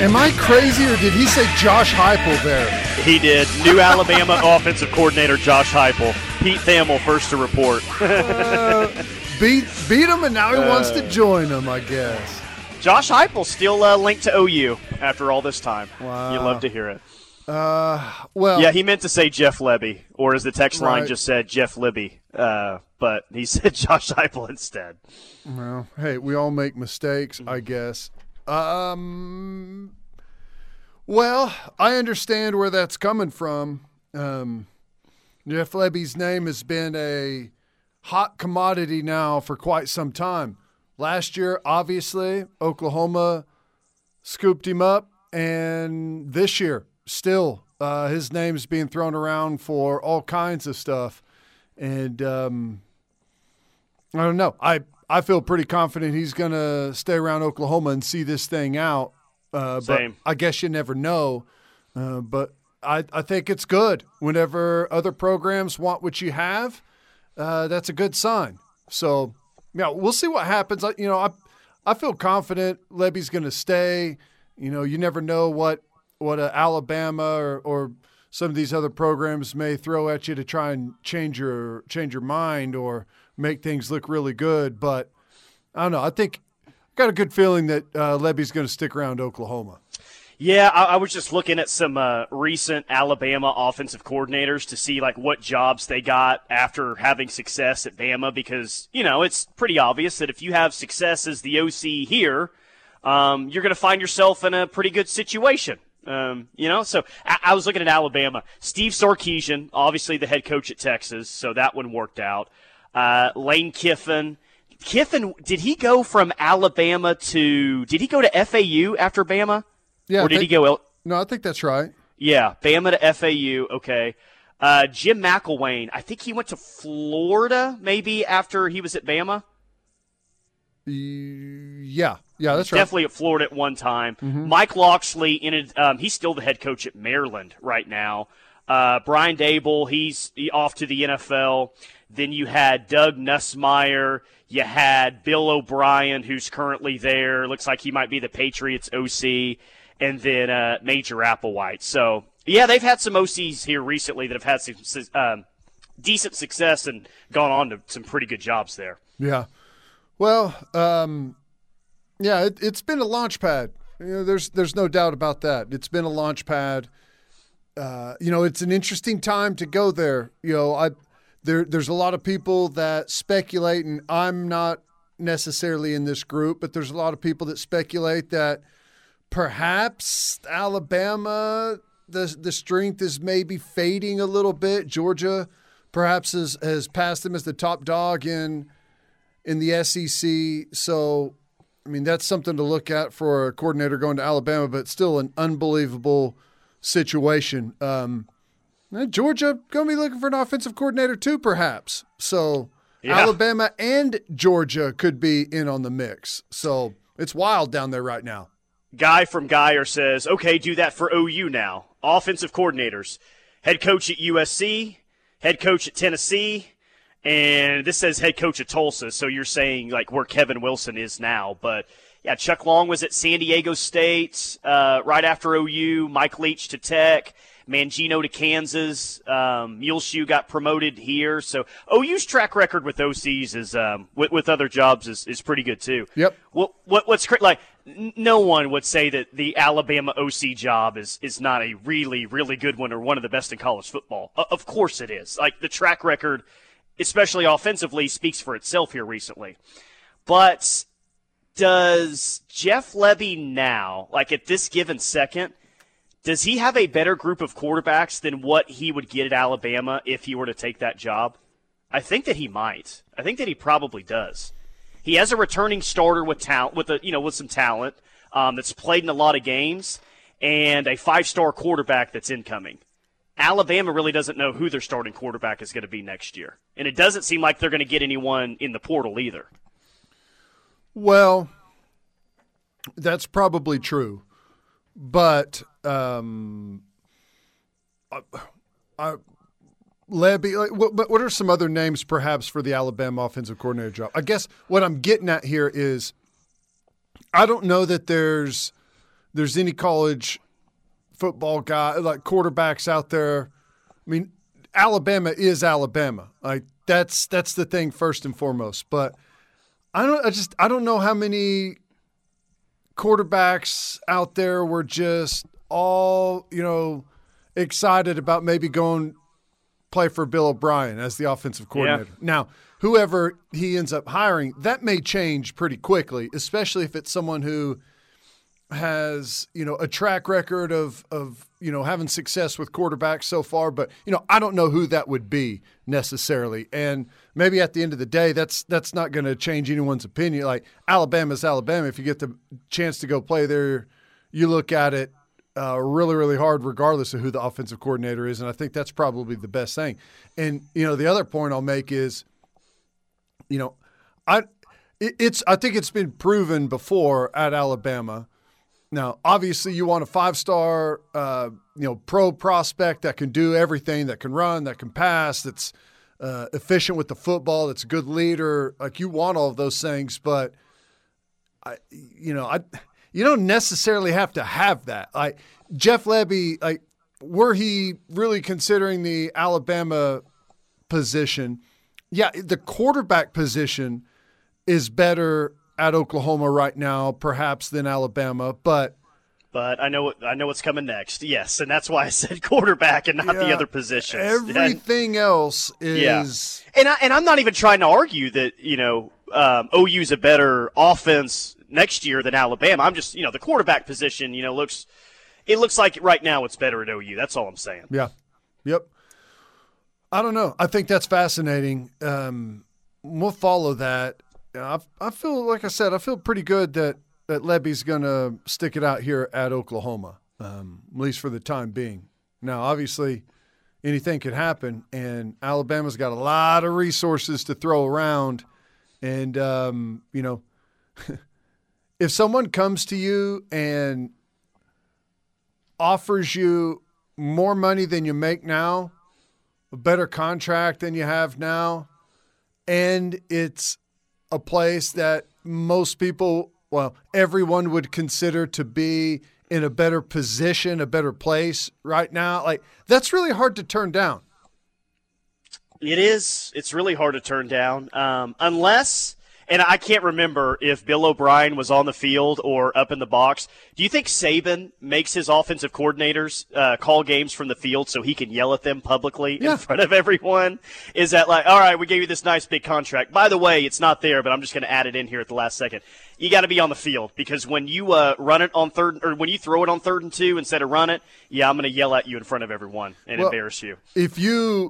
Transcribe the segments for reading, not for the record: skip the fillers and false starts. Am I crazy, or did he say Josh Heupel there? He did. New Alabama offensive coordinator Josh Heupel. Pete Thamel first to report. beat him, and now he wants to join him, I guess. Josh Heupel still linked to OU after all this time. Wow. You love to hear it. Well, he meant to say Jeff Lebby, or as the text line just said, Jeff Lebby, but he said Josh Heupel instead. Well, hey, we all make mistakes, I guess. Well, I understand where that's coming from. Jeff Lebby's name has been a hot commodity now for quite some time. Last year, obviously, Oklahoma scooped him up, and this year, still, his name's being thrown around for all kinds of stuff. And I don't know. I feel pretty confident he's going to stay around Oklahoma and see this thing out. Same. But I guess you never know. But I think it's good. Whenever other programs want what you have, that's a good sign. So, yeah, we'll see what happens. I feel confident Lebby's going to stay. You know, you never know what Alabama or some of these other programs may throw at you to try and change your mind or make things look really good. But I don't know. I think I got a good feeling that Lebby's going to stick around Oklahoma. Yeah, I was just looking at some recent Alabama offensive coordinators to see like what jobs they got after having success at Bama, because it's pretty obvious that if you have success as the OC here, you're going to find yourself in a pretty good situation. So I was looking at Alabama. Steve Sarkisian, obviously the head coach at Texas, so that one worked out. Lane Kiffin. Kiffin, did he go from Alabama to – did he go to FAU after Bama? Yeah. Or did he go – No, I think that's right. Yeah, Bama to FAU, okay. Jim McElwain, I think he went to Florida maybe after he was at Bama. Yeah, that's right. Definitely at Florida at one time. Mm-hmm. Mike Locksley, he's still the head coach at Maryland right now. Brian Daboll, he's off to the NFL. Then you had Doug Nussmeier. You had Bill O'Brien, who's currently there. Looks like he might be the Patriots OC. And then Major Applewhite. So, yeah, they've had some OCs here recently that have had some decent success and gone on to some pretty good jobs there. Yeah. Well, yeah, it's been a launch pad. There's no doubt about that. It's been a launch pad. It's an interesting time to go there. There's a lot of people that speculate, and I'm not necessarily in this group, but there's a lot of people that speculate that perhaps Alabama, the strength is maybe fading a little bit. Georgia perhaps has passed them as the top dog in the SEC. So, I mean, that's something to look at for a coordinator going to Alabama, but still an unbelievable situation. Georgia going to be looking for an offensive coordinator too, perhaps. So yeah. Alabama and Georgia could be in on the mix. So it's wild down there right now. Guy from Geyer says, okay, do that for OU now. Offensive coordinators, head coach at USC, head coach at Tennessee, and this says head coach of Tulsa, so you're saying like where Kevin Wilson is now. But, yeah, Chuck Long was at San Diego State right after OU, Mike Leach to Tech, Mangino to Kansas, Muleshoe got promoted here. So OU's track record with OCs is with other jobs is pretty good too. Yep. Well, what's great, like no one would say that the Alabama OC job is not a really, really good one or one of the best in college football. Of course it is. Like the track record – especially offensively, speaks for itself here recently. But does Jeff Lebby now, like at this given second, does he have a better group of quarterbacks than what he would get at Alabama if he were to take that job? I think that he might. I think that he probably does. He has a returning starter with talent, with some talent that's played in a lot of games, and a five-star quarterback that's incoming. Alabama really doesn't know who their starting quarterback is going to be next year. And it doesn't seem like they're going to get anyone in the portal either. Well, that's probably true. But Lebby, like, what are some other names perhaps for the Alabama offensive coordinator job? I guess what I'm getting at here is I don't know that there's there's any college football guy, like quarterbacks out there. I mean, Alabama is Alabama. Like that's the thing first and foremost. But I don't know how many quarterbacks out there were just all, you know, excited about maybe going play for Bill O'Brien as the offensive coordinator. Yeah. Now, whoever he ends up hiring, that may change pretty quickly, especially if it's someone who has, you know, a track record of, you know, having success with quarterbacks so far. But, you know, I don't know who that would be necessarily. And maybe at the end of the day, that's not going to change anyone's opinion. Like, Alabama's Alabama. If you get the chance to go play there, you look at it really, really hard regardless of who the offensive coordinator is. And I think that's probably the best thing. And, you know, the other point I'll make is, you know, I think it's been proven before at Alabama. Now, obviously, you want a five-star, you know, pro prospect that can do everything, that can run, that can pass, that's efficient with the football, that's a good leader. Like, you want all of those things, but you don't necessarily have to have that. Like, Jeff Lebby, like, were he really considering the Alabama position? Yeah, the quarterback position is better at Oklahoma right now, perhaps, than Alabama, but I know what's coming next. Yes, and that's why I said quarterback and not the other positions. Everything else is, and I'm not even trying to argue that, you know, OU's a better offense next year than Alabama. I'm just, you know, the quarterback position, you know, looks like right now it's better at OU. That's all I'm saying. Yeah. Yep. I don't know. I think that's fascinating. We'll follow that. I feel, like I said, I feel pretty good that Lebby's going to stick it out here at Oklahoma, at least for the time being. Now, obviously, anything could happen, and Alabama's got a lot of resources to throw around. And, you know, if someone comes to you and offers you more money than you make now, a better contract than you have now, and it's a place that most people, well, everyone would consider to be in a better position, a better place right now. Like, that's really hard to turn down. It is. It's really hard to turn down. Unless, and I can't remember if Bill O'Brien was on the field or up in the box. Do you think Saban makes his offensive coordinators call games from the field so he can yell at them publicly in front of everyone? Is that like, all right, we gave you this nice big contract. By the way, it's not there, but I'm just going to add it in here at the last second. You got to be on the field, because when you run it on third, or when you throw it on 3rd and 2 instead of run it, I'm going to yell at you in front of everyone and embarrass you. If you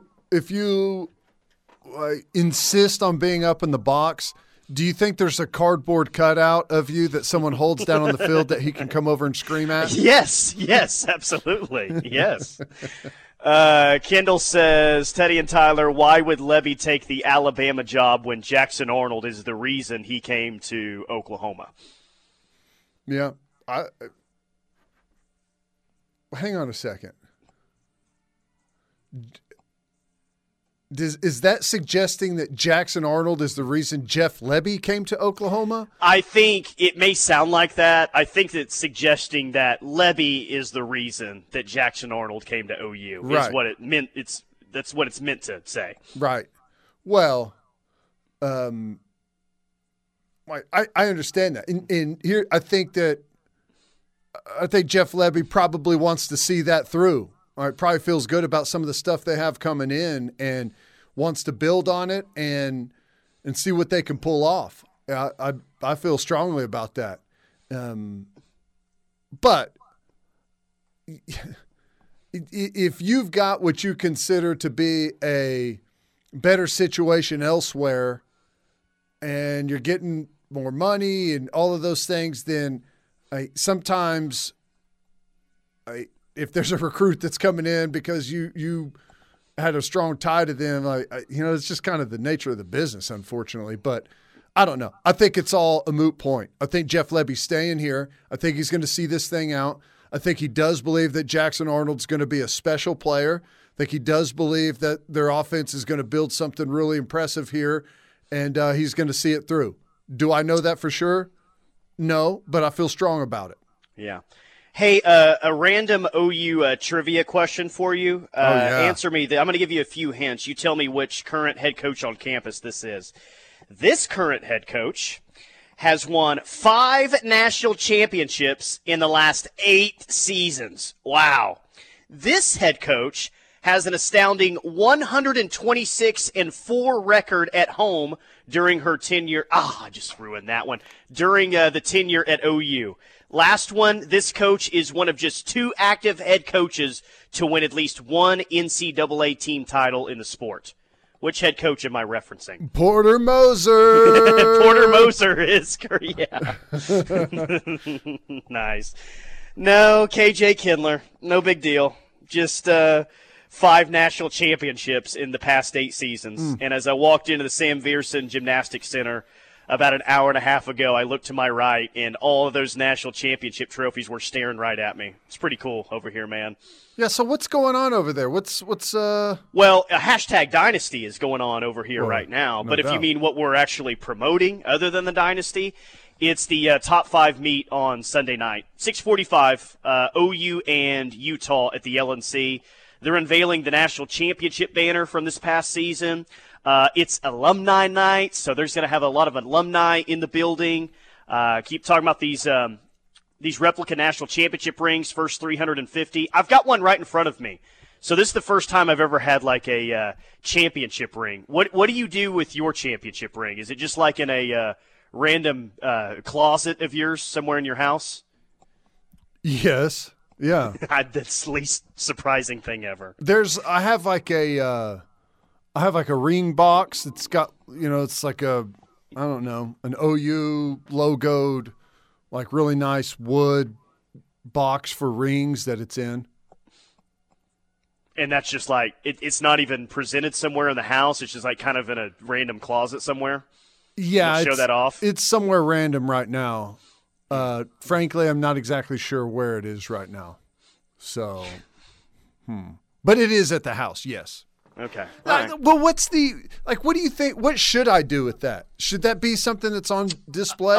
insist on being up in the box, do you think there's a cardboard cutout of you that someone holds down on the field that he can come over and scream at? Yes, absolutely, yes. Kendall says, Teddy and Tyler, why would Lebby take the Alabama job when Jackson Arnold is the reason he came to Oklahoma? Yeah. Hang on a second. Is that suggesting that Jackson Arnold is the reason Jeff Lebby came to Oklahoma? I think it may sound like that. I think it's suggesting that Lebby is the reason that Jackson Arnold came to OU. Right. Is what it meant. That's what it's meant to say. Right. Well, I understand that. And here, I think Jeff Lebby probably wants to see that through. All right, probably feels good about some of the stuff they have coming in and wants to build on it and see what they can pull off. I feel strongly about that. But if you've got what you consider to be a better situation elsewhere and you're getting more money and all of those things, then if there's a recruit that's coming in because you had a strong tie to them, it's just kind of the nature of the business, unfortunately. But I don't know. I think it's all a moot point. I think Jeff Lebby's staying here. I think he's going to see this thing out. I think he does believe that Jackson Arnold's going to be a special player. I think he does believe that their offense is going to build something really impressive here, and he's going to see it through. Do I know that for sure? No, but I feel strong about it. Yeah. Hey, a random OU trivia question for you. Answer me. I'm going to give you a few hints. You tell me which current head coach on campus this is. This current head coach has won 5 national championships in the last 8 seasons. Wow. This head coach has an astounding 126-4 record at home during her tenure. I just ruined that one. During the tenure at OU. Last one, this coach is one of just 2 active head coaches to win at least 1 NCAA team title in the sport. Which head coach am I referencing? Porter Moser. Porter Moser is, yeah. Nice. No, K.J. Kindler. No big deal. Just 5 national championships in the past 8 seasons. And as I walked into the Sam Viersen Gymnastics Center about an hour and a half ago, I looked to my right, and all of those national championship trophies were staring right at me. It's pretty cool over here, man. Yeah, so what's going on over there? What's Well, a hashtag dynasty is going on over here right now. No doubt. If you mean what we're actually promoting other than the dynasty, it's the top 5 meet on Sunday night. 6:45, OU and Utah at the LNC. They're unveiling the national championship banner from this past season. It's alumni night, so there's going to have a lot of alumni in the building. Keep talking about these replica national championship rings, first 350. I've got one right in front of me. So this is the first time I've ever had like a championship ring. What do you do with your championship ring? Is it just like in a random closet of yours somewhere in your house? Yes. Yeah. That's the least surprising thing ever. I have like a ring box. It's got, it's like an OU logoed, like really nice wood box for rings that it's in. And that's just like, it's not even presented somewhere in the house. It's just like kind of in a random closet somewhere. Yeah. Show that off. It's somewhere random right now. Frankly, I'm not exactly sure where it is right now. So, But it is at the house. Yes. Okay. Right. Well, what do you think? What should I do with that? Should that be something that's on display?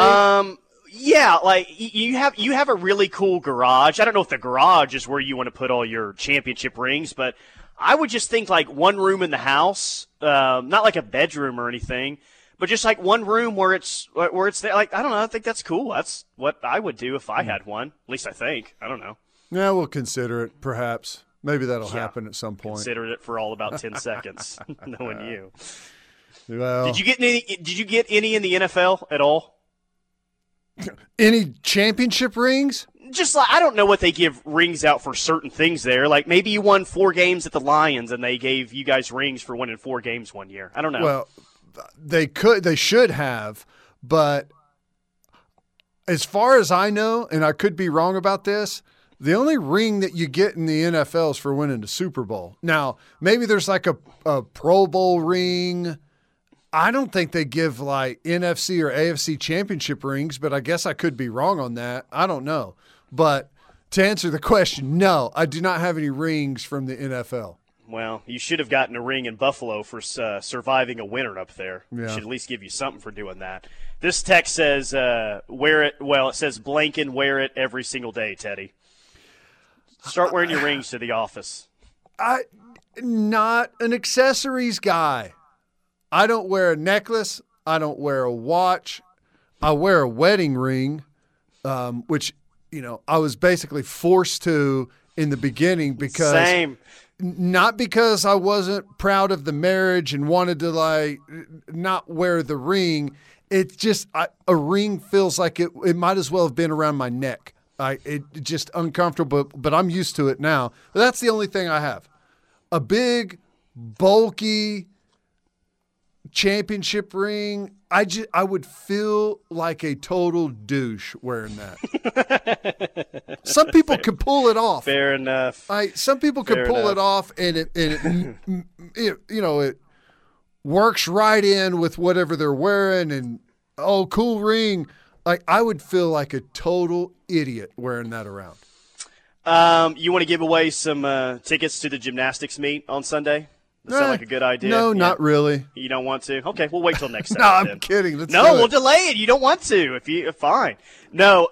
Yeah, like you have a really cool garage. I don't know if the garage is where you want to put all your championship rings, but I would just think like one room in the house, not like a bedroom or anything, but just like one room where it's there. Like, I don't know. I think that's cool. That's what I would do if I had one. At least I think. I don't know. Yeah, we'll consider it perhaps. Maybe that'll happen at some point. Considered it for all about 10 seconds, knowing you. Well, did you get any in the NFL at all? Any championship rings? Just like, I don't know what they give rings out for certain things there. Like maybe you won 4 games at the Lions and they gave you guys rings for winning 4 games one year. I don't know. Well, they should have, but as far as I know, and I could be wrong about this, the only ring that you get in the NFL is for winning the Super Bowl. Now, maybe there's like a Pro Bowl ring. I don't think they give like NFC or AFC championship rings, but I guess I could be wrong on that. I don't know. But to answer the question, no, I do not have any rings from the NFL. Well, you should have gotten a ring in Buffalo for surviving a winter up there. Yeah. Should at least give you something for doing that. This text says, wear it. Well, it says blank and wear it every single day, Teddy. Start wearing your rings to the office. I'm not an accessories guy. I don't wear a necklace. I don't wear a watch. I wear a wedding ring, which, I was basically forced to in the beginning because not because I wasn't proud of the marriage and wanted to like not wear the ring. It's just a ring feels like it might as well have been around my neck. It's just uncomfortable, but I'm used to it now. That's the only thing I have. A big, bulky championship ring. I would feel like a total douche wearing that. Some people could pull it off. Fair enough. Some people could pull it off, and it works right in with whatever they're wearing. And cool ring. Like I would feel like a total idiot wearing that around. You want to give away some tickets to the gymnastics meet on Sunday? Does that sound like a good idea? No, not really. You don't want to? Okay, we'll wait till next Saturday. No, I'm kidding. Let's do it. We'll delay it. You don't want to? Fine. No,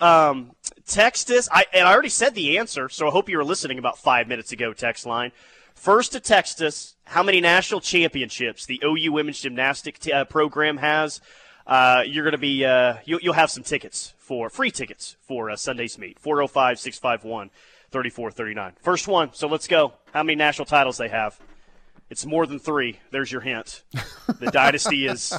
Text us, and I already said the answer, so I hope you were listening about 5 minutes ago, text line. First to text us how many national championships the OU women's gymnastic program has. You're going to be you'll have some tickets for free tickets for Sunday's meet. 405-651-3439. First one. So let's go. How many national titles they have? It's more than three. There's your hint. The dynasty is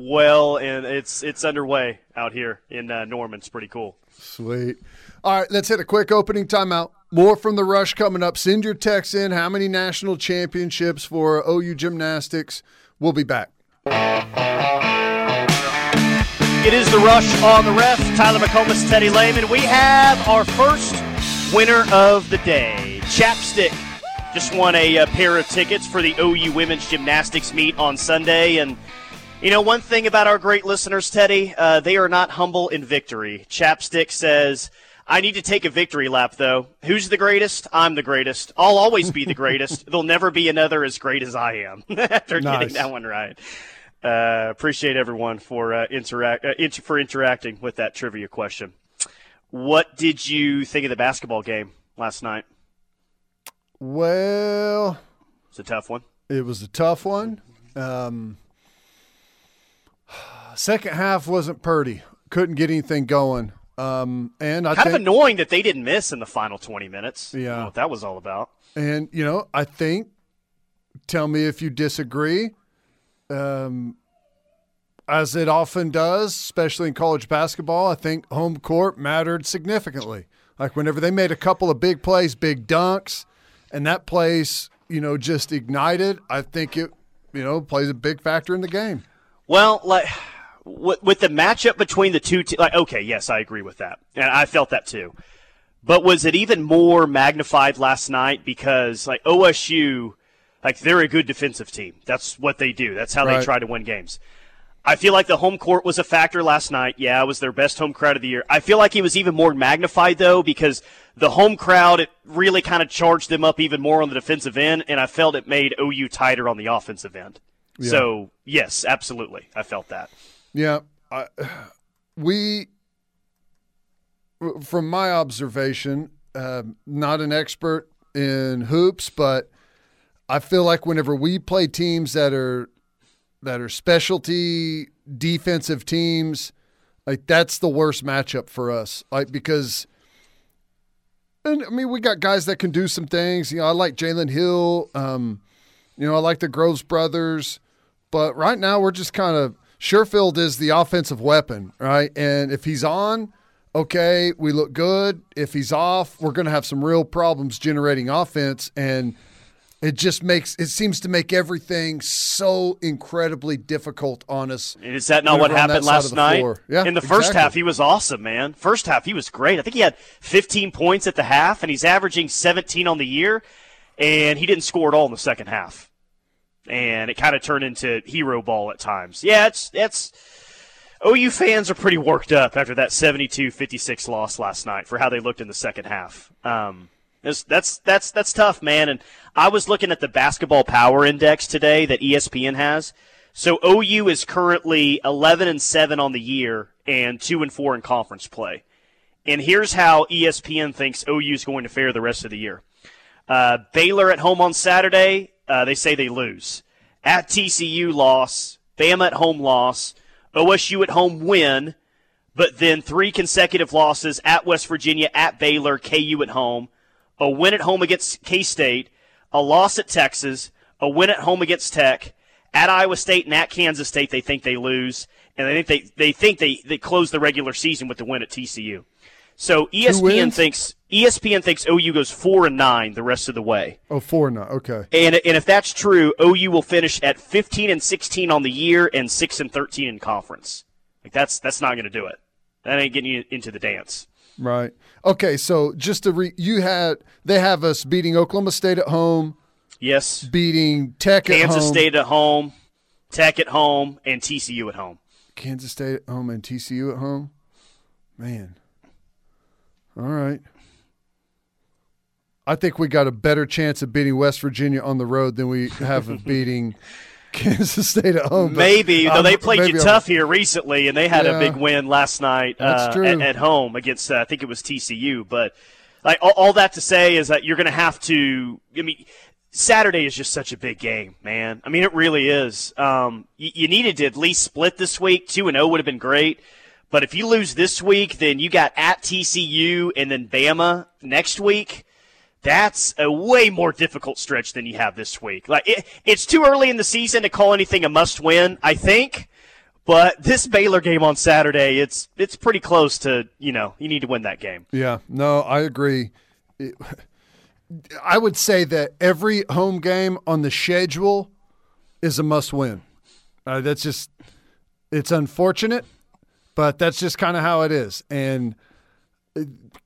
well, and it's underway out here in Norman. It's pretty cool. Sweet. All right, let's hit a quick opening timeout. More from the Rush coming up. Send your texts in. How many national championships for OU gymnastics? We'll be back. It is the Rush on the Ref. Tyler McComas, Teddy Lehman. We have our first winner of the day. Chapstick just won a pair of tickets for the OU women's gymnastics meet on Sunday. And, you know, one thing about our great listeners, Teddy, they are not humble in victory. Chapstick says, I need to take a victory lap, though. Who's the greatest? I'm the greatest. I'll always be the greatest. There'll never be another as great as I am. After getting that one right. Appreciate everyone for interacting with that trivia question. What did you think of the basketball game last night? Well, it's a tough one. It was a tough one. Second half wasn't pretty. Couldn't get anything going. And I kind of annoying that they didn't miss in the final 20 minutes. Yeah, I don't know what that was all about. And you know, I think. Tell me if you disagree. As it often does, especially in college basketball, I think home court mattered significantly. Like whenever they made a couple of big plays, big dunks, and that place, you know, just ignited, I think it, you know, plays a big factor in the game. Well, like with the matchup between the two teams, like, okay, yes, I agree with that. And I felt that too. But was it even more magnified last night because, like, OSU, like, they're a good defensive team. That's what they do. That's how they try to win games. I feel like the home court was a factor last night. Yeah, it was their best home crowd of the year. I feel like it was even more magnified, though, because the home crowd, it really kind of charged them up even more on the defensive end, and I felt it made OU tighter on the offensive end. Yeah. So, yes, absolutely. I felt that. Yeah. From my observation, not an expert in hoops, but I feel like whenever we play teams that are specialty defensive teams, like that's the worst matchup for us. Like because, and I mean, we got guys that can do some things. You know, I like Jalen Hill. You know, I like the Groves brothers. But right now, we're just kind of Shurfield is the offensive weapon, right? And if he's on, okay, we look good. If he's off, we're going to have some real problems generating offense. And it just seems to make everything so incredibly difficult on us. Is that not what happened last night? Yeah, in the first half, he was awesome, man. First half, he was great. I think he had 15 points at the half, and he's averaging 17 on the year, and he didn't score at all in the second half. And it kind of turned into hero ball at times. Yeah, it's OU fans are pretty worked up after that 72-56 loss last night for how they looked in the second half. That's tough, man. And I was looking at the basketball power index today that ESPN has. So OU is currently 11-7 on the year and 2-4 in conference play. And here's how ESPN thinks OU is going to fare the rest of the year. Baylor at home on Saturday, they say they lose. At TCU, loss. Bama at home, loss. OSU at home, win. But then 3 consecutive losses at West Virginia, at Baylor, KU at home. A win at home against K-State, a loss at Texas, a win at home against Tech, at Iowa State and at Kansas State they think they lose, and they think they close the regular season with the win at TCU. So ESPN thinks OU goes 4-9 the rest of the way. Oh, 4-9, okay. And if that's true, OU will finish at 15-16 on the year and 6-13 in conference. Like that's not going to do it. That ain't getting you into the dance. Right. Okay, so just to they have us beating Oklahoma State at home. Yes. Beating Tech at home. Kansas State at home, Tech at home, and TCU at home. Kansas State at home and TCU at home? Man. All right. I think we got a better chance of beating West Virginia on the road than we have of beating Kansas State at home. Maybe, though they played you tough here recently, and they had a big win last night at home against, I think it was TCU. But like all that to say is that you're going to have to – I mean, Saturday is just such a big game, man. I mean, it really is. You needed to at least split this week. 2-0 would have been great. But if you lose this week, then you got at TCU and then Bama next week. That's a way more difficult stretch than you have this week. Like it's too early in the season to call anything a must-win, I think. But this Baylor game on Saturday, it's pretty close to, you need to win that game. Yeah, no, I agree. I would say that every home game on the schedule is a must-win. That's just – it's unfortunate, but that's just kind of how it is. And –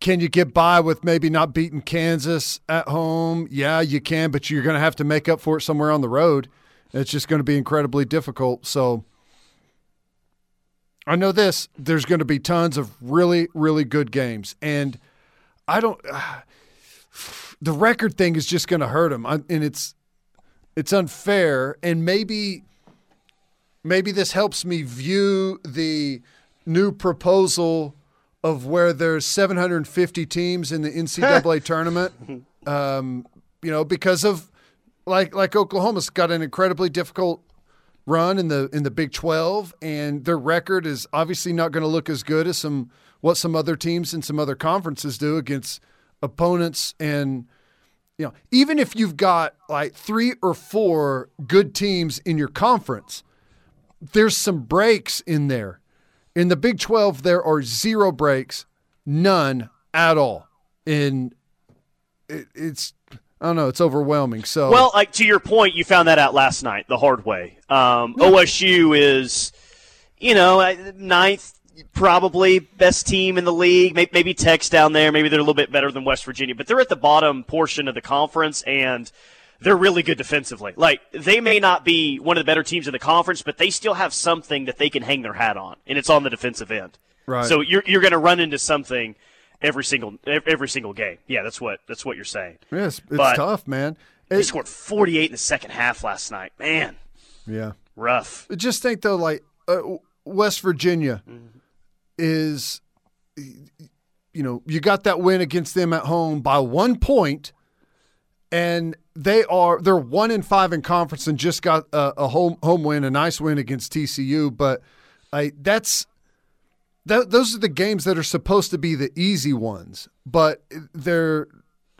can you get by with maybe not beating Kansas at home? Yeah, you can, but you're going to have to make up for it somewhere on the road. It's just going to be incredibly difficult. So I know this, there's going to be tons of really, really good games. And I don't the record thing is just going to hurt them. And it's unfair. And maybe this helps me view the new proposal of where there's 750 teams in the NCAA tournament, because of like Oklahoma's got an incredibly difficult run in the Big 12, and their record is obviously not going to look as good as some other teams and some other conferences do against opponents. And even if you've got like 3 or 4 good teams in your conference, there's some breaks in there. In the Big 12, there are 0 breaks, none at all. And it's I don't know, it's overwhelming. So like to your point, you found that out last night the hard way. OSU is, 9th probably best team in the league. Maybe Tech's down there. Maybe they're a little bit better than West Virginia, but they're at the bottom portion of the conference and. They're really good defensively. Like, they may not be one of the better teams in the conference, but they still have something that they can hang their hat on, and it's on the defensive end. Right. So you're going to run into something every single game. Yeah, that's what you're saying. Yes, it's tough, man. They scored 48 in the second half last night, man. Yeah, rough. Just think though, like West Virginia is, you got that win against them at home by 1 point. And they're 1-5 in conference and just got a home win, a nice win against TCU. But those are the games that are supposed to be the easy ones. But they're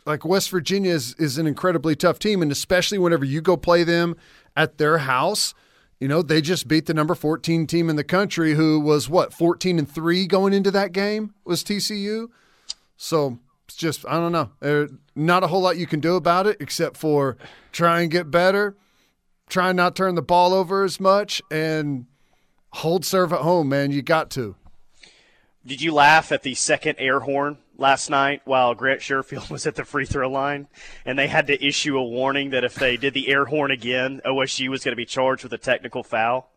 like West Virginia is an incredibly tough team, and especially whenever you go play them at their house, they just beat the number 14 team in the country, who was 14-3 going into that game was TCU. So. It's just, I don't know. There's not a whole lot you can do about it except for try and get better, try and not turn the ball over as much, and hold serve at home, man. You got to. Did you laugh at the second air horn last night while Grant Sherfield was at the free throw line, and they had to issue a warning that if they did the air horn again, OSU was going to be charged with a technical foul?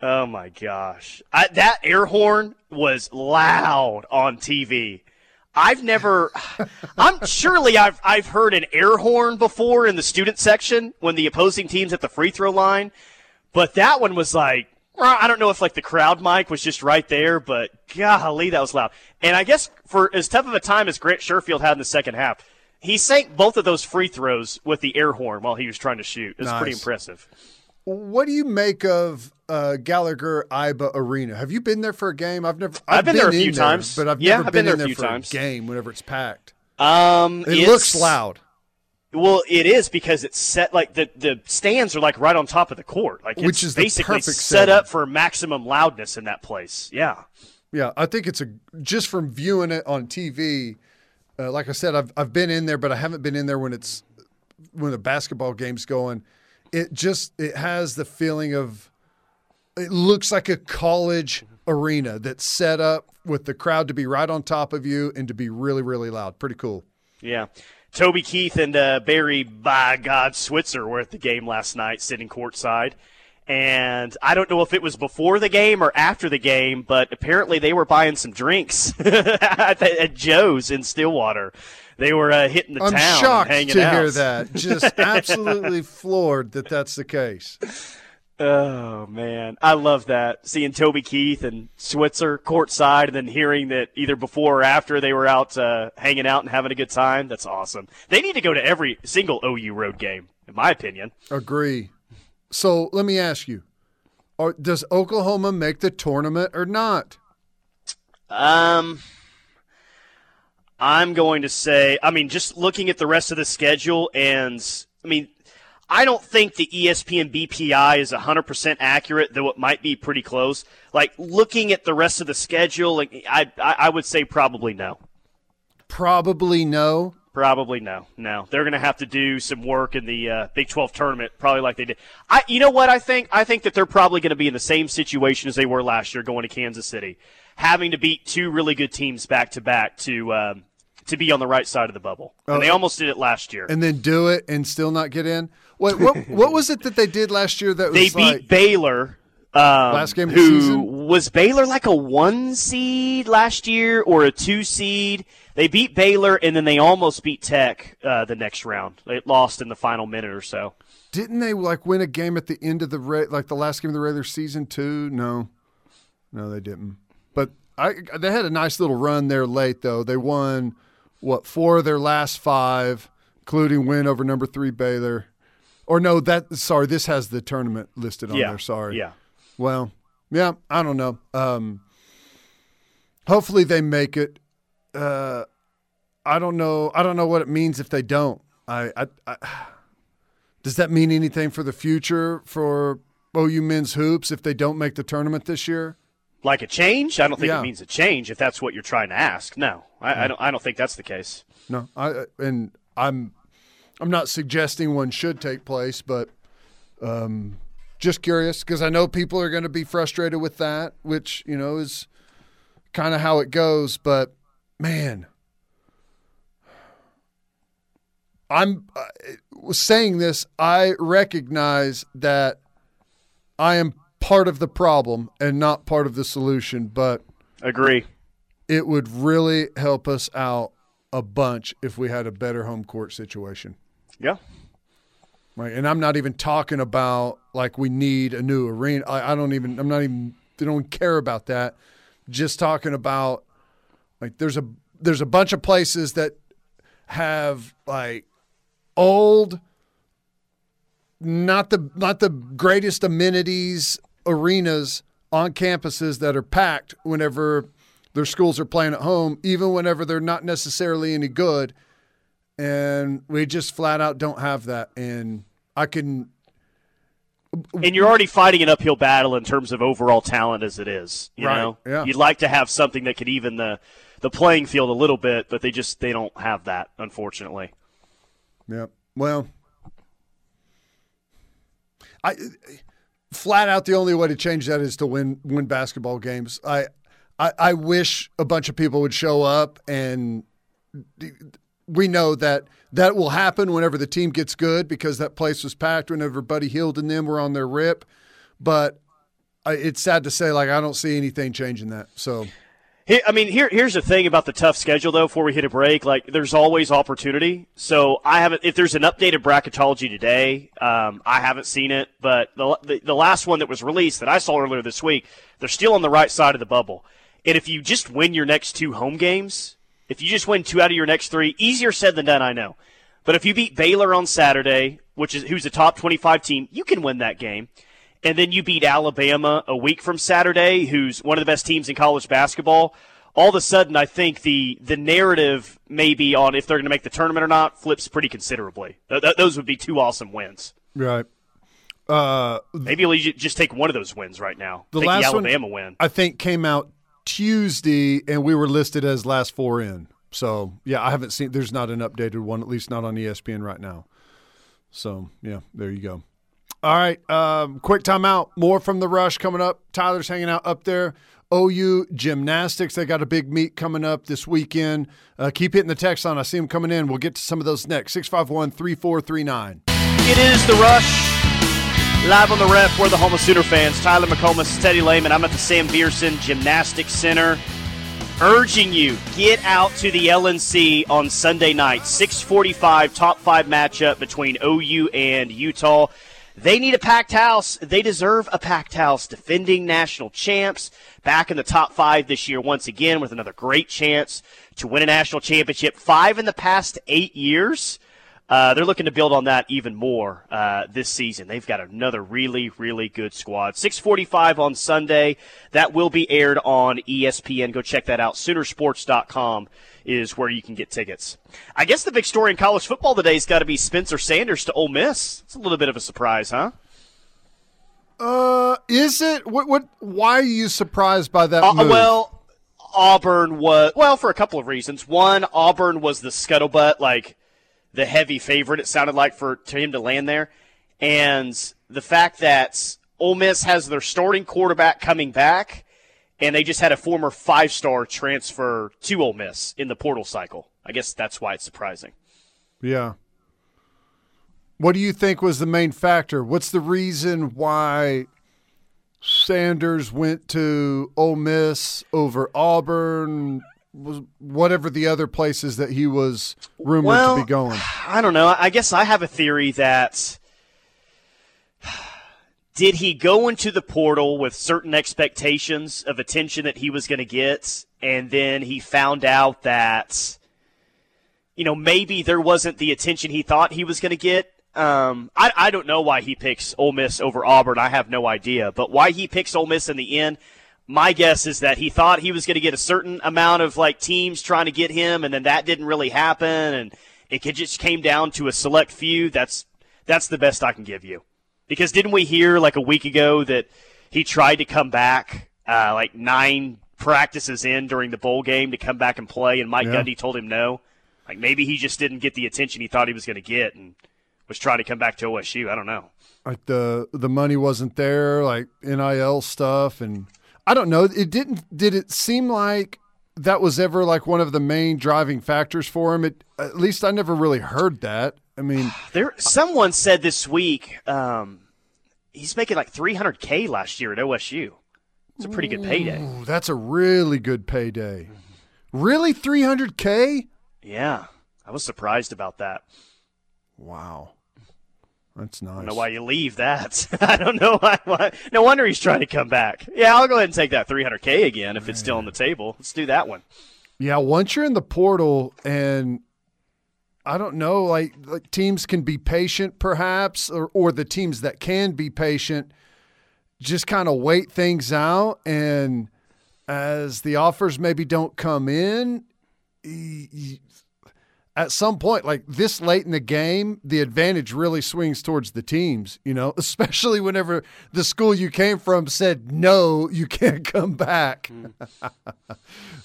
Oh, my gosh. That air horn was loud on TV. I've never – I've heard an air horn before in the student section when the opposing team's at the free throw line, but that one was like – I don't know if like the crowd mic was just right there, but golly, that was loud. And I guess for as tough of a time as Grant Sherfield had in the second half, he sank both of those free throws with the air horn while he was trying to shoot. It was pretty impressive. What do you make of Gallagher-Iba Arena? Have you been there for a game? I've been there a few times, but I've never been there for a game whenever it's packed. It looks loud. Well, it is because it's set like the stands are like right on top of the court, like which is basically set up for maximum loudness in that place. Yeah, yeah. I think it's just from viewing it on TV. Like I said, I've been in there, but I haven't been in there when the basketball game's going. It has the feeling of it looks like a college arena that's set up with the crowd to be right on top of you and to be really, really loud. Pretty cool. Yeah. Toby Keith and Barry, by God, Switzer were at the game last night sitting courtside. And I don't know if it was before the game or after the game, but apparently they were buying some drinks at Joe's in Stillwater. They were hitting the town, hanging out. I'm shocked to hear that. Just absolutely floored that that's the case. Oh, man. I love that. Seeing Toby Keith and Switzer courtside and then hearing that either before or after they were out hanging out and having a good time. That's awesome. They need to go to every single OU road game, in my opinion. Agree. So let me ask you, does Oklahoma make the tournament or not? I'm going to say, I mean, just looking at the rest of the schedule and, I mean, I don't think the ESPN BPI is 100% accurate, though it might be pretty close. Like, looking at the rest of the schedule, like, I would say probably no. Probably no? Probably no. No. They're going to have to do some work in the Big 12 tournament, probably like they did. You know what I think? I think that they're probably going to be in the same situation as they were last year going to Kansas City, having to beat two really good teams back-to-back to be on the right side of the bubble. And they almost did it last year. And then do it and still not get in? What was it that they did last year that was like – they beat Baylor. Last game of the season? Was Baylor like a 1 seed last year or a 2 seed? They beat Baylor, and then they almost beat Tech the next round. They lost in the final minute or so. Didn't they like win a game at the end of the the last game of the regular season too? No, they didn't. But they had a nice little run there late, though. They won – 4 of their last 5, including win over number 3 Baylor. Or no, this has the tournament listed on there, sorry. Yeah. Well, yeah, I don't know. Hopefully they make it. I don't know. I don't know what it means if they don't. Does that mean anything for the future for OU men's hoops if they don't make the tournament this year? Like a change? I don't think it means a change if that's what you're trying to ask. No, I don't think that's the case. No, I'm not suggesting one should take place, but just curious because I know people are going to be frustrated with that, which you know is kind of how it goes. But man, I'm saying this. I recognize that I am part of the problem and not part of the solution, but agree. It would really help us out a bunch if we had a better home court situation. Yeah. Right. And I'm not even talking about like we need a new arena. They don't care about that. Just talking about like there's a bunch of places that have like old, not the greatest amenities, arenas on campuses that are packed whenever their schools are playing at home, even whenever they're not necessarily any good. And we just flat out don't have that. And you're already fighting an uphill battle in terms of overall talent as it is. You know? Yeah. You'd like to have something that could even the playing field a little bit, but they don't have that, unfortunately. Yeah. Well, flat out, the only way to change that is to win basketball games. I wish a bunch of people would show up, and we know that will happen whenever the team gets good because that place was packed whenever Buddy Hield and them were on their rip. But it's sad to say, like I don't see anything changing that. So, I mean, here's the thing about the tough schedule, though. Before we hit a break, like there's always opportunity. So if there's an updated bracketology today, I haven't seen it, but the last one that was released that I saw earlier this week, they're still on the right side of the bubble. And if you just win your next 2 home games, if you just win 2 out of your next 3, easier said than done, I know. But if you beat Baylor on Saturday, who's a top 25 team, you can win that game. And then you beat Alabama a week from Saturday, who's one of the best teams in college basketball. All of a sudden, I think the narrative maybe on if they're going to make the tournament or not flips pretty considerably. Those would be 2 awesome wins. Right. Maybe we'll just take one of those wins right now. The Alabama win, I think, came out Tuesday, and we were listed as last 4 in. So, yeah, I haven't seen – there's not an updated one, at least not on ESPN right now. So, yeah, there you go. All right, quick timeout. More from The Rush coming up. Tyler's hanging out up there. OU Gymnastics, they got a big meet coming up this weekend. Keep hitting the text on. I see them coming in. We'll get to some of those next. 651-3439. It is The Rush, live on the ref. We're the home of Sooner fans. Tyler McComas, Teddy Lehman. I'm at the Sam Viersen Gymnastics Center. Urging you, get out to the LNC on Sunday night. 6:45, top 5 matchup between OU and Utah. They need a packed house. They deserve a packed house. Defending national champs, back in the top five this year once again with another great chance to win a national championship. 5 in the past 8 years. They're looking to build on that even more this season. They've got another really, really good squad. 6:45 on Sunday. That will be aired on ESPN. Go check that out. Soonersports.com is where you can get tickets. I guess the big story in college football today has got to be Spencer Sanders to Ole Miss. It's a little bit of a surprise, huh? Is it? What? Why are you surprised by that move? Well, Auburn was – well, for a couple of reasons. One, Auburn was the scuttlebutt, like – the heavy favorite, it sounded like, for him to land there. And the fact that Ole Miss has their starting quarterback coming back, and they just had a former 5-star transfer to Ole Miss in the portal cycle. I guess that's why it's surprising. Yeah. What do you think was the main factor? What's the reason why Sanders went to Ole Miss over Auburn? Was whatever the other places that he was rumored to be going. I don't know. I guess I have a theory that did he go into the portal with certain expectations of attention that he was going to get, and then he found out that, you know, maybe there wasn't the attention he thought he was going to get. I don't know why he picks Ole Miss over Auburn. I have no idea. But why he picks Ole Miss in the end, my guess is that he thought he was going to get a certain amount of like teams trying to get him, and then that didn't really happen, and it just came down to a select few. That's the best I can give you. Because didn't we hear like a week ago that he tried to come back like 9 practices in during the bowl game to come back and play, and Mike Gundy told him no? Like maybe he just didn't get the attention he thought he was going to get and was trying to come back to OSU. I don't know. Like the money wasn't there, like NIL stuff and – I don't know. Did it seem like that was ever like one of the main driving factors for him? At least I never really heard that. I mean, someone said this week he's making like $300K last year at OSU. It's a pretty good payday. Ooh, that's a really good payday. Really, $300K? Yeah, I was surprised about that. Wow. That's nice. I don't know why you leave that. I don't know why. No wonder he's trying to come back. Yeah, I'll go ahead and take that $300K again if it's still on the table. Let's do that one. Yeah, once you're in the portal and I don't know, like teams can be patient perhaps, or the teams that can be patient just kind of wait things out. And as the offers maybe don't come in, at some point, like this late in the game, the advantage really swings towards the teams, you know, especially whenever the school you came from said, no, you can't come back.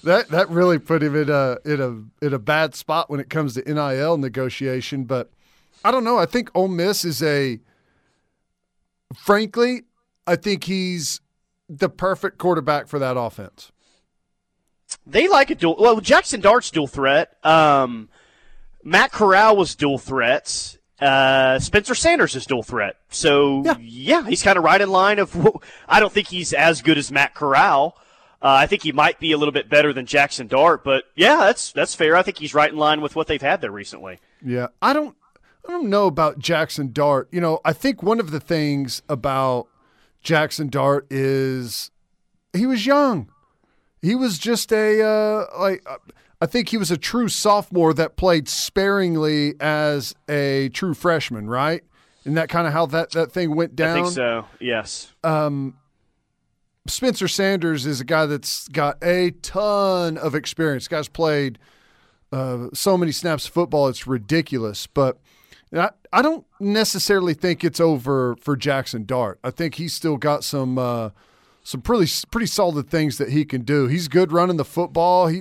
That really put him in a bad spot when it comes to NIL negotiation. But I don't know. I think Ole Miss is frankly, I think he's the perfect quarterback for that offense. They like a dual. Well, Jackson Dart's dual threat. Matt Corral was dual threats. Spencer Sanders is dual threat. So, yeah he's kind of right in line of – I don't think he's as good as Matt Corral. I think he might be a little bit better than Jackson Dart. But, yeah, that's fair. I think he's right in line with what they've had there recently. Yeah, I don't know about Jackson Dart. You know, I think one of the things about Jackson Dart is he was young. He was just I think he was a true sophomore that played sparingly as a true freshman, right? Isn't that kind of how that thing went down? I think so, yes. Spencer Sanders is a guy that's got a ton of experience. Guy's played so many snaps of football, it's ridiculous. But I don't necessarily think it's over for Jackson Dart. I think he's still got some pretty solid things that he can do. He's good running the football.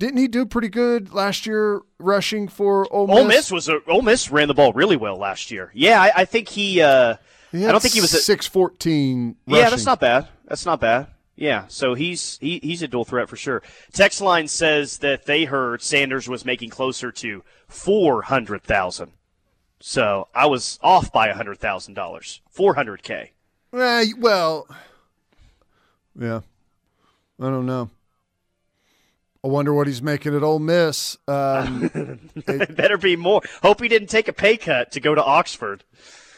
Didn't he do pretty good last year rushing for Ole Miss? Ole Miss ran the ball really well last year. Yeah, I think he. He I don't think he was 6.14. Yeah, that's not bad. Yeah, so he's a dual threat for sure. Text line says that they heard Sanders was making closer to $400,000. So I was off by $100,000. $400K. Well, yeah, I don't know. I wonder what he's making at Ole Miss. It better be more. Hope he didn't take a pay cut to go to Oxford.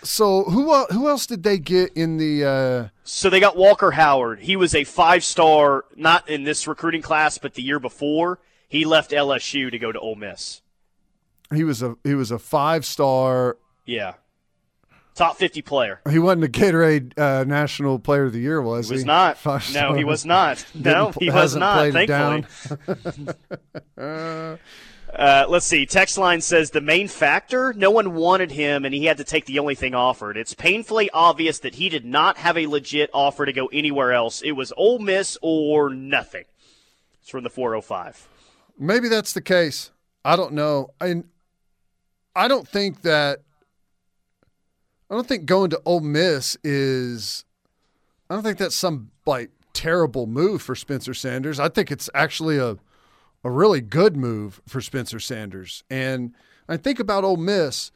So who else did they get in the So they got Walker Howard. He was a five-star, not in this recruiting class, but the year before. He left LSU to go to Ole Miss. He was a five-star. Yeah. Top 50 player. He wasn't a Gatorade National Player of the Year, was he? He was not. No, he was not. No, he was not, thankfully. Let's see. Text line says the main factor, no one wanted him, and he had to take the only thing offered. It's painfully obvious that he did not have a legit offer to go anywhere else. It was Ole Miss or nothing. It's from the 405. Maybe that's the case. I don't know. I don't think going to Ole Miss is – I don't think that's some, like, terrible move for Spencer Sanders. I think it's actually a really good move for Spencer Sanders. And I think about Ole Miss,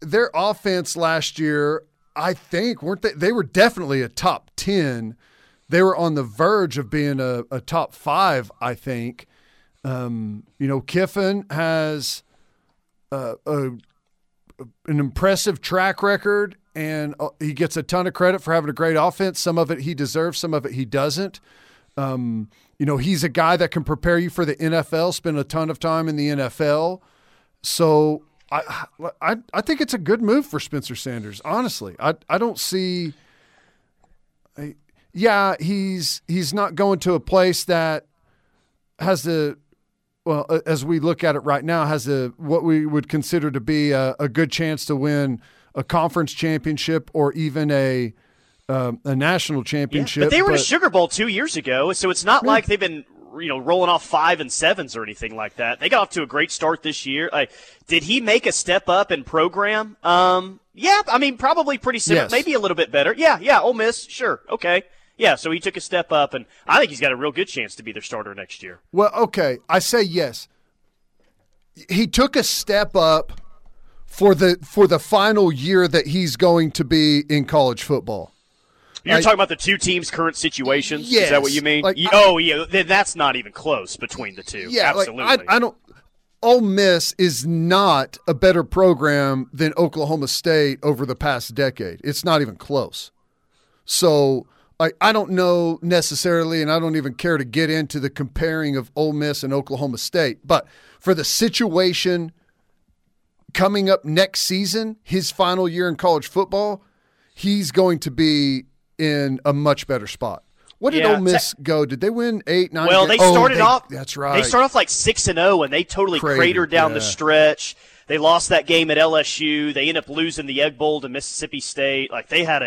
their offense last year, I think, weren't they? They were definitely a top 10. They were on the verge of being a top 5, I think. Kiffin has an impressive track record, and he gets a ton of credit for having a great offense. Some of it he deserves, some of it he doesn't. He's a guy that can prepare you for the NFL, spend a ton of time in the NFL. So I think it's a good move for Spencer Sanders, honestly. He's not going to a place that has the – well, as we look at it right now, has what we would consider to be a good chance to win a conference championship or even a national championship. Yeah, but they were in a Sugar Bowl 2 years ago, so it's not like they've been rolling off 5 and 7s or anything like that. They got off to a great start this year. Did he make a step up in program? Yeah, I mean, probably pretty similar, yes. Maybe a little bit better. Yeah, Ole Miss, sure, okay. Yeah, so he took a step up, and I think he's got a real good chance to be their starter next year. Well, okay, I say yes. He took a step up for the final year that he's going to be in college football. You're talking about the two teams' current situations? Yes. Is that what you mean? That's not even close between the two. Yeah, absolutely. Ole Miss is not a better program than Oklahoma State over the past decade. It's not even close. So – I don't know necessarily, and I don't even care to get into the comparing of Ole Miss and Oklahoma State, but for the situation coming up next season, his final year in college football, he's going to be in a much better spot. What did Ole Miss go? Did they win 8, 9? Well, they started off. That's right. They started off like 6-0, and they totally cratered down the stretch. They lost that game at LSU. They end up losing the Egg Bowl to Mississippi State. Like they had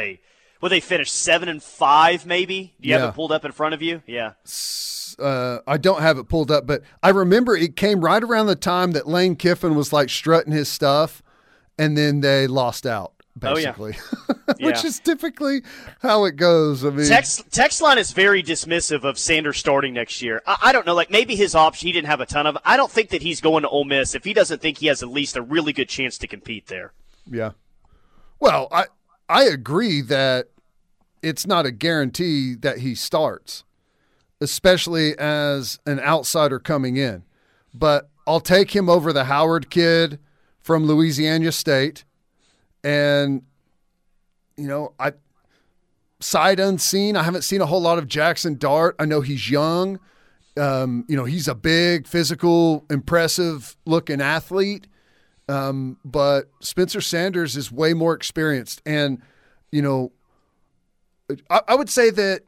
they finished 7-5, maybe? Do you have it pulled up in front of you? Yeah. I don't have it pulled up, but I remember it came right around the time that Lane Kiffin was, like, strutting his stuff, and then they lost out, basically. Oh, yeah. Which is typically how it goes. I mean, text line is very dismissive of Sanders starting next year. I don't know. Like, maybe his option, he didn't have a ton of. I don't think that he's going to Ole Miss if he doesn't think he has at least a really good chance to compete there. Yeah. Well, I agree that it's not a guarantee that he starts, especially as an outsider coming in. But I'll take him over the Howard kid from Louisiana State. And, sight unseen, I haven't seen a whole lot of Jackson Dart. I know he's young. He's a big, physical, impressive-looking athlete. But Spencer Sanders is way more experienced. And, I would say that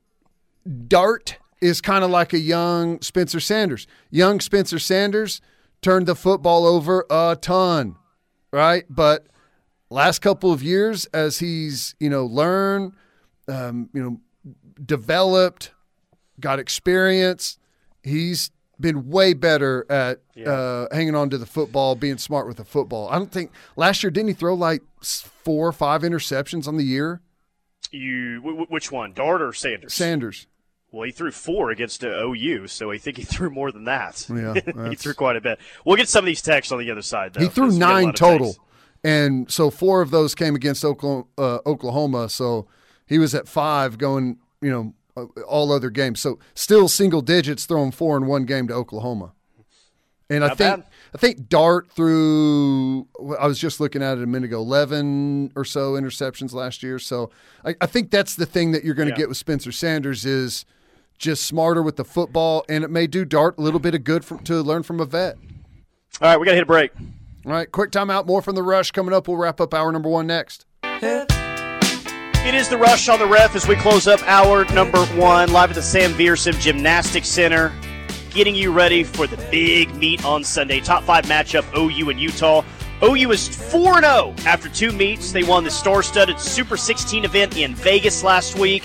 Dart is kind of like a young Spencer Sanders. Young Spencer Sanders turned the football over a ton, right? But last couple of years, as he's, learned, developed, got experience, he's been way better at hanging on to the football, being smart with the football. I don't think – last year, didn't he throw like 4 or 5 interceptions on the year? Which one, Dart or Sanders? Sanders. Well, he threw 4 against OU, so I think he threw more than that. Yeah, he threw quite a bit. We'll get some of these texts on the other side, though. He threw 9 total, and so 4 of those came against Oklahoma, so he was at 5 going, all other games. So still single digits throwing 4 in one game to Oklahoma. And I think I think Dart threw, I was just looking at it a minute ago, 11 or so interceptions last year. So I think that's the thing that you're going to get with Spencer Sanders is just smarter with the football, and it may do Dart a little bit of good to learn from a vet. All right, we got to hit a break. All right, quick timeout, more from The Rush coming up. We'll wrap up hour number one next. It is The Rush on the Ref as we close up hour number one, live at the Sam Viersen Gymnastics Center, getting you ready for the big meet on Sunday. Top five matchup, OU and Utah. OU is 4-0 after two meets. They won the star-studded Super 16 event in Vegas last week.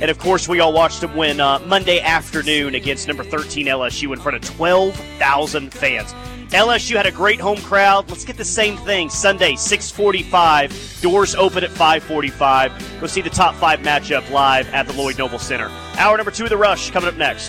And, of course, we all watched them win Monday afternoon against number 13 LSU in front of 12,000 fans. LSU had a great home crowd. Let's get the same thing Sunday, 6:45. Doors open at 5:45. Go see the top five matchup live at the Lloyd Noble Center. Hour number two of The Rush coming up next.